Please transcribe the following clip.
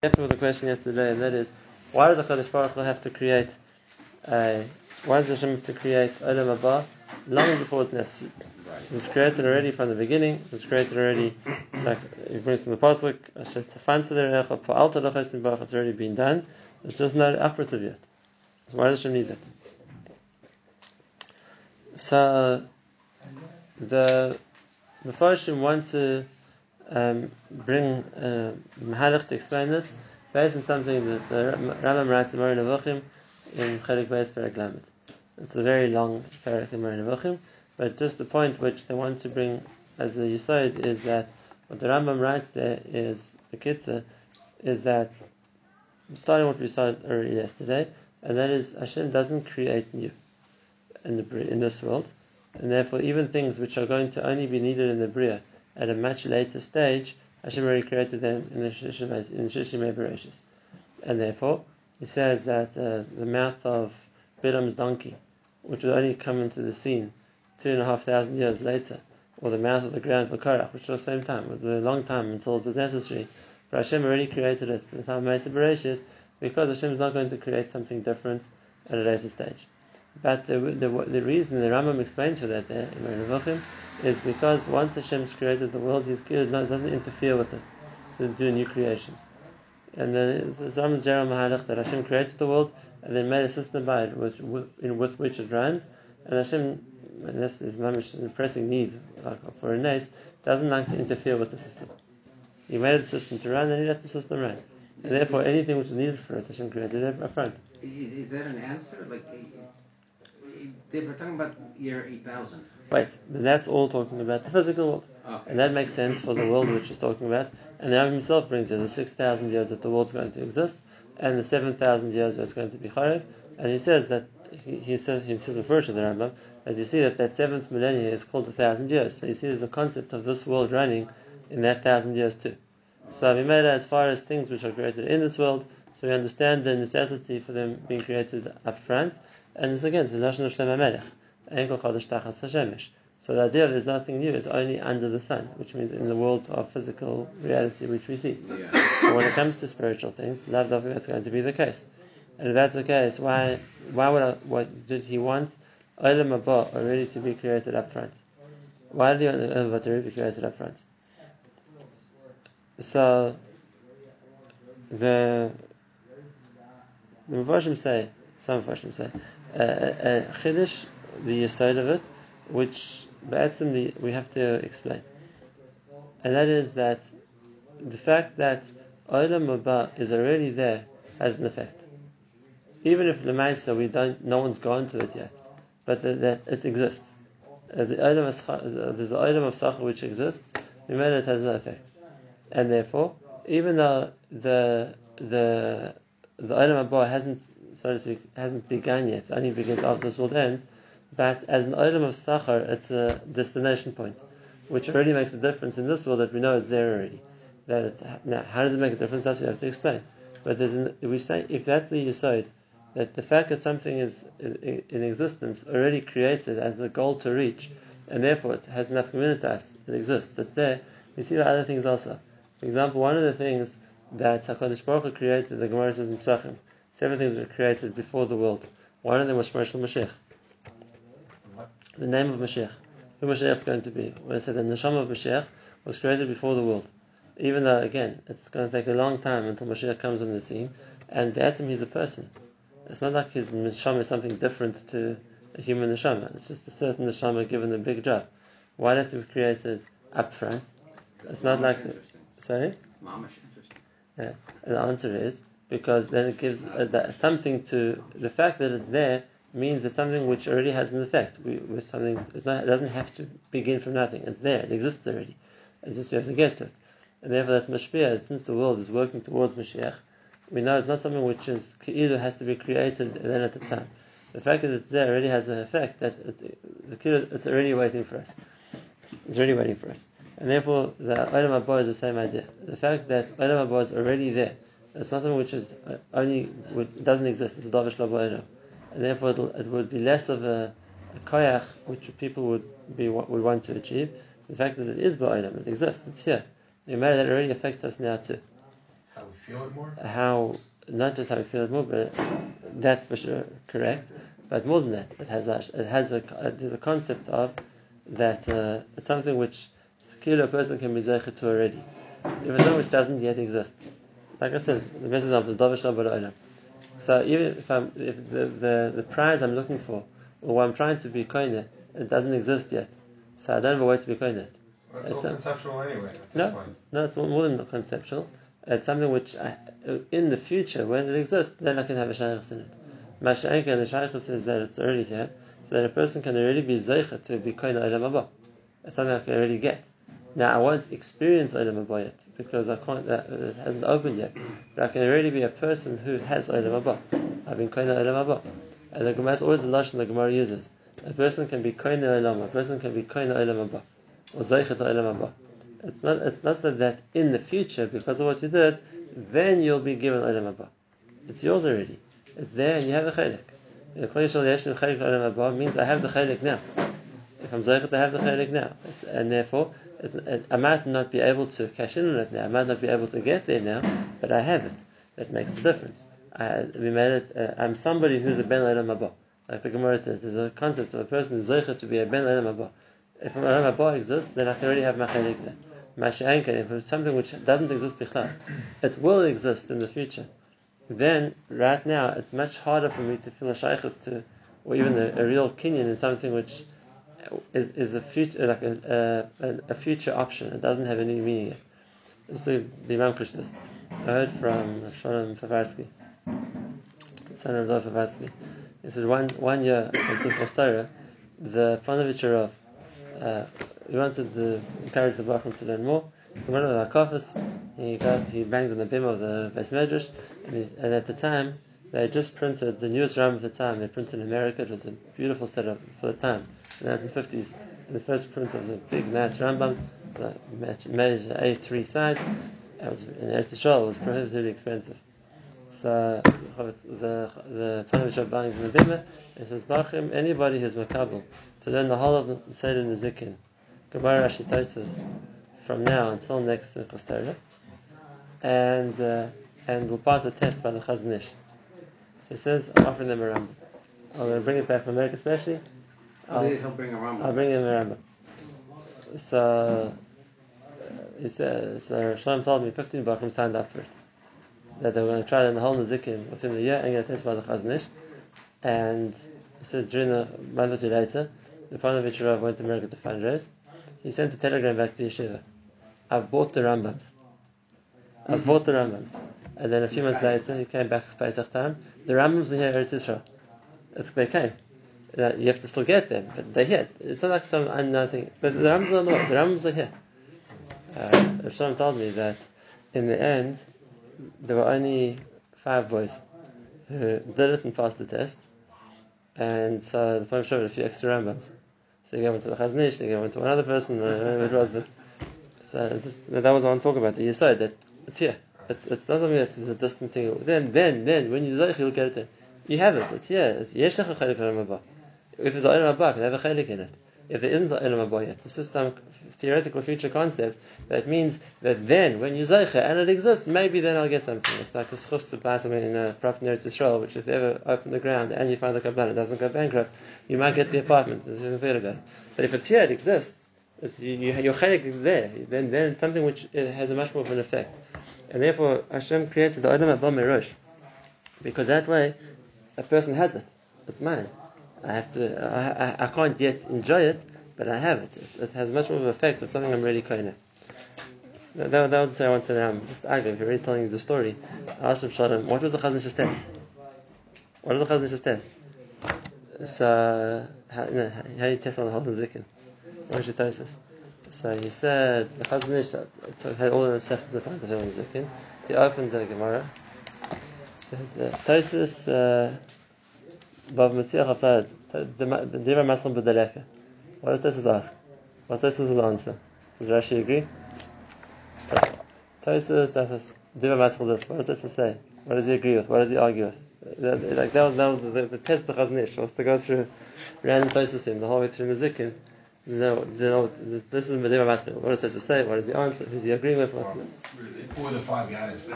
Definitely with the question yesterday, and that is, why does HaKadosh Baruch Hu have to create Olam Haba long before it's necessary? It's created already from the beginning. It's created already, like you bring from the Pasuk, it's already been done. It's just not operative yet. So why does Hashem need that? So the Mepharshim want to bring Mahalakh to explain this based on something that the Rambam writes in Ma'ariv Avochim in chaylik base paraglamet. It's a very long parak in Ma'ariv Avochim, but just the point which they want to bring as a yesod is that what the Rambam writes there is the kitzah, is that starting what we saw already yesterday, and that is Hashem doesn't create new in this world, and therefore even things which are going to only be needed in the bria at a much later stage, Hashem already created them in the Sheishes Yemei Bereishis. And therefore, he says that the mouth of Bilaam's donkey, which would only come into the scene 2,500 years later, or the mouth of the ground for Korach, which was the same time, it was a long time until it was necessary, but Hashem already created it in the time of Yemei Bereishis, because Hashem is not going to create something different at a later stage. But the reason the Rambam explains for that there in Ma'ariv Avochim is because once Hashem's created the world, He's created, doesn't interfere with it to do new creations. And then Rambam's general Mahalakh that Hashem created the world and then made a system by it with which it runs. And Hashem, unless there's a pressing need like for a nes, doesn't like to interfere with the system. He made the system to run, and He lets the system run. And therefore, anything which is needed for it, Hashem created it up front. Is that an answer? Like, they were talking about year 8000. Right, but that's all talking about the physical world. Okay. And that makes sense for the world which is talking about. And the Rambam himself brings in the 6,000 years that the world's going to exist, and the 7,000 years that's going to be Harif. And he says that, he says refer to the Rambam, that you see that 7th millennium is called 1,000 years. So you see there's a concept of this world running in that 1,000 years too. So we made that as far as things which are created in this world, so we understand the necessity for them being created up front. And this again is the lashon of Shlomo Melech, ein chadash tachas hashemesh. So the idea of there's nothing new is only under the sun, which means in the world of physical reality which we see. Yeah. But when it comes to spiritual things, love loving, that's going to be the case. And if that's the case, why did he want Olam Haba already to be created up front? Why did he want Olam Haba to be created up front? So the Mepharshim say, some Mepharshim say, chiddush, the yesod of it, which ba'atzim we have to explain, and that is that the fact that Olam Haba is already there has an effect, even if l'maisa no one's gone to it yet, but that it exists. As there's the Olam of Sachar which exists, we made it has an effect, and therefore, even though the Olam Haba hasn't, so to speak, hasn't begun yet, it only begins after this world ends, but as an Olam of Sachar, it's a destination point, which already makes a difference in this world that we know it's there already. Now, how does it make a difference? That's what we have to explain. But we say, if that's the yesod, that the fact that something is in existence, already created as a goal to reach, and therefore it has enough communitas, it exists, it's there, we see other things also. For example, one of the things that HaKadosh Baruch Hu created, the Gemara says in Pesachim, 7 things were created before the world. One of them was Mashiach. The name of Mashiach. Who Mashiach is going to be. When I said the neshama of Mashiach was created before the world. Even though, again, it's going to take a long time until Mashiach comes on the scene. And b'atzim, he's a person. It's not like his neshama is something different to a human neshama. It's just a certain neshama given a big job. Why did it be created up front? It's not like... Sorry? Mamash, interesting. Yeah. And the answer is... because then it gives something to the fact that it's there means that something which already has an effect. It doesn't have to begin from nothing. It's there. It exists already. It's just we have to get to it. And therefore that's Mashpia. Since the world is working towards Mashiach, we know it's not something which is either has to be created and then at the time. The fact that it's there already has an effect that it's already waiting for us. It's already waiting for us. And therefore the Olam Haba is the same idea. The fact that Olam Haba is already there. It's not something which is doesn't exist. It's a davish laboyro, and therefore it would be less of a koyach which people would want to achieve. The fact that it is ba'olam, it exists, it's here. The matter that already affects us now too. How we feel it more? Not just how we feel it more, but that's for sure correct. But more than that, there's a concept of that it's something which skill a person can be zaycheh to already. If it's something which doesn't yet exist. Like I said, the best example is Dovah Shel Bala Olam. So even if the prize I'm looking for, or what I'm trying to be koina, it doesn't exist yet. So I don't have a way to be koina. Well, it's all conceptual anyway. No, it's more than conceptual. It's something which in the future, when it exists, then I can have a shaychus in it. Mashiach and the shaychus is that it's already here, so that a person can already be zaycheh to be koina eidem aboy. It's something I can already get. Now I won't experience olam haba yet because I can't. It hasn't opened yet. But I can already be a person who has olam haba. I've been koina olam haba, and the Gemara always the lashon the Gemara uses. A person can be koina olam. A person can be koina olam haba, or zaycheh to olam haba. It's not so that in the future because of what you did, then you'll be given olam haba. It's yours already. It's there, and you have the chaylik. The koneh chaylik olam haba means I have the chaylik now. If I'm zaycheh, I have the chaylik now, and therefore. I might not be able to cash in on it now. I might not be able to get there now, but I have it. That makes a difference. I'm somebody who's a ben le'adam abba. Like the Gemara says, there's a concept of a person who's zaycheh to be a ben le'adam abba. If an le'adam abba exists, then I can already have machanek there. Mashiach, if it's something which doesn't exist bichlal, it will exist in the future. Then, right now, it's much harder for me to feel a shaychus to, or even a real kinyan in something which is a future, like a future option. It doesn't have any meaning yet. So the Imam Krishnas, I heard from Shalom Favarsky, son of Rav Favarsky. He said one year at the Ostara, the Panovich Rav, he wanted to encourage the Bachram to learn more. From one of the coffers, he banged on the bim of the Beis Medrash, and at the time they just printed the newest Rambam of the time. They printed in America. It was a beautiful setup for the time. The 1950s, the first print of the big, nice Rambams, the major A3 size, in Eretz Yisrael was prohibitively expensive. So the Panovich of Bang's in the Bima, it says, Bachim, anybody who's makabel, to learn the whole of Seder and Zikin, Gemara Rashi Tosfos, from now until next Hilchos Zikin, and will pass a test by the Chazon Ish. So he says, I'm offering them a Rambam. I'm going to bring it back from America especially. I'll bring him a Rambam. So Shalom told me 15 Bachrim signed up for it. That they were going to try it in the whole Nezikim within the year and get a test by the Chazon Ish. And he said during a month or two later, the Panovich Rav went to America to fundraise. He sent a telegram back to the yeshiva. I've bought the Rambams. And then a few months later, he came back for Pesach time. The Rambams are here in Eretz Yisrael. They came. You have to still get them, but they're here. It's not like some unknown thing. But the Rambams are not. The Rambams are here. Shalom told me that in the end, there were only 5 boys who did it and passed the test. And so the Poem showed a few extra Rambams. So he gave one to the Chazon Ish, he gave one to another person, I don't know who it was, but. So just, that was what I want to talk about. The yesod, that it's here. It's not something that's a distant thing. Then, when you zaycheh, you'll get it. You have it, it's here. It's yesh lecha chaylik olam haba. If there's olam haba, I can have a chaylik in it. If there isn't olam haba yet, this is some theoretical future concept that means that then, when you zaycheh and it exists, maybe then I'll get something. It's like a shaychus to buy something in a property in Eretz Yisrael, which if you ever open the ground and you find the kabbalah, it doesn't go bankrupt, you might get the apartment. There's nothing fair about it. But if it's here, it exists. Your chaylik is there. Then it's something which it has a much more of an effect. And therefore, Hashem created the olam haba merosh, because that way, a person has it. It's mine. I can't yet enjoy it, but I have it. It has much more of an effect of something I'm really koina. That was the thing I wanted to say. Just Aga, if you're really telling the story, I asked him, Shalom, what was the Chazon Ish's test? So, how do you test on the whole Zikin? Why should I tell us? So he said, the Chazon Ish had all the nesechtas in front of him on Zikin. He opened the Gemara. Tosfos Bab Mashiach Haftarad Deva Maslam B'Daleka. What does Tosfos ask? What's Tosfos' answer? Does Rashi agree? Tosfos Deva Maslam this. What does Tosfos say? What does he agree with? What does he argue with? That was the test of the Chazon Ish was to go through random Tosfosim the whole way through Nezikin. This is Medeva Maslam. What does Tosfos say? What does he answer? Who's he agreeing with? Who are the 5 guys?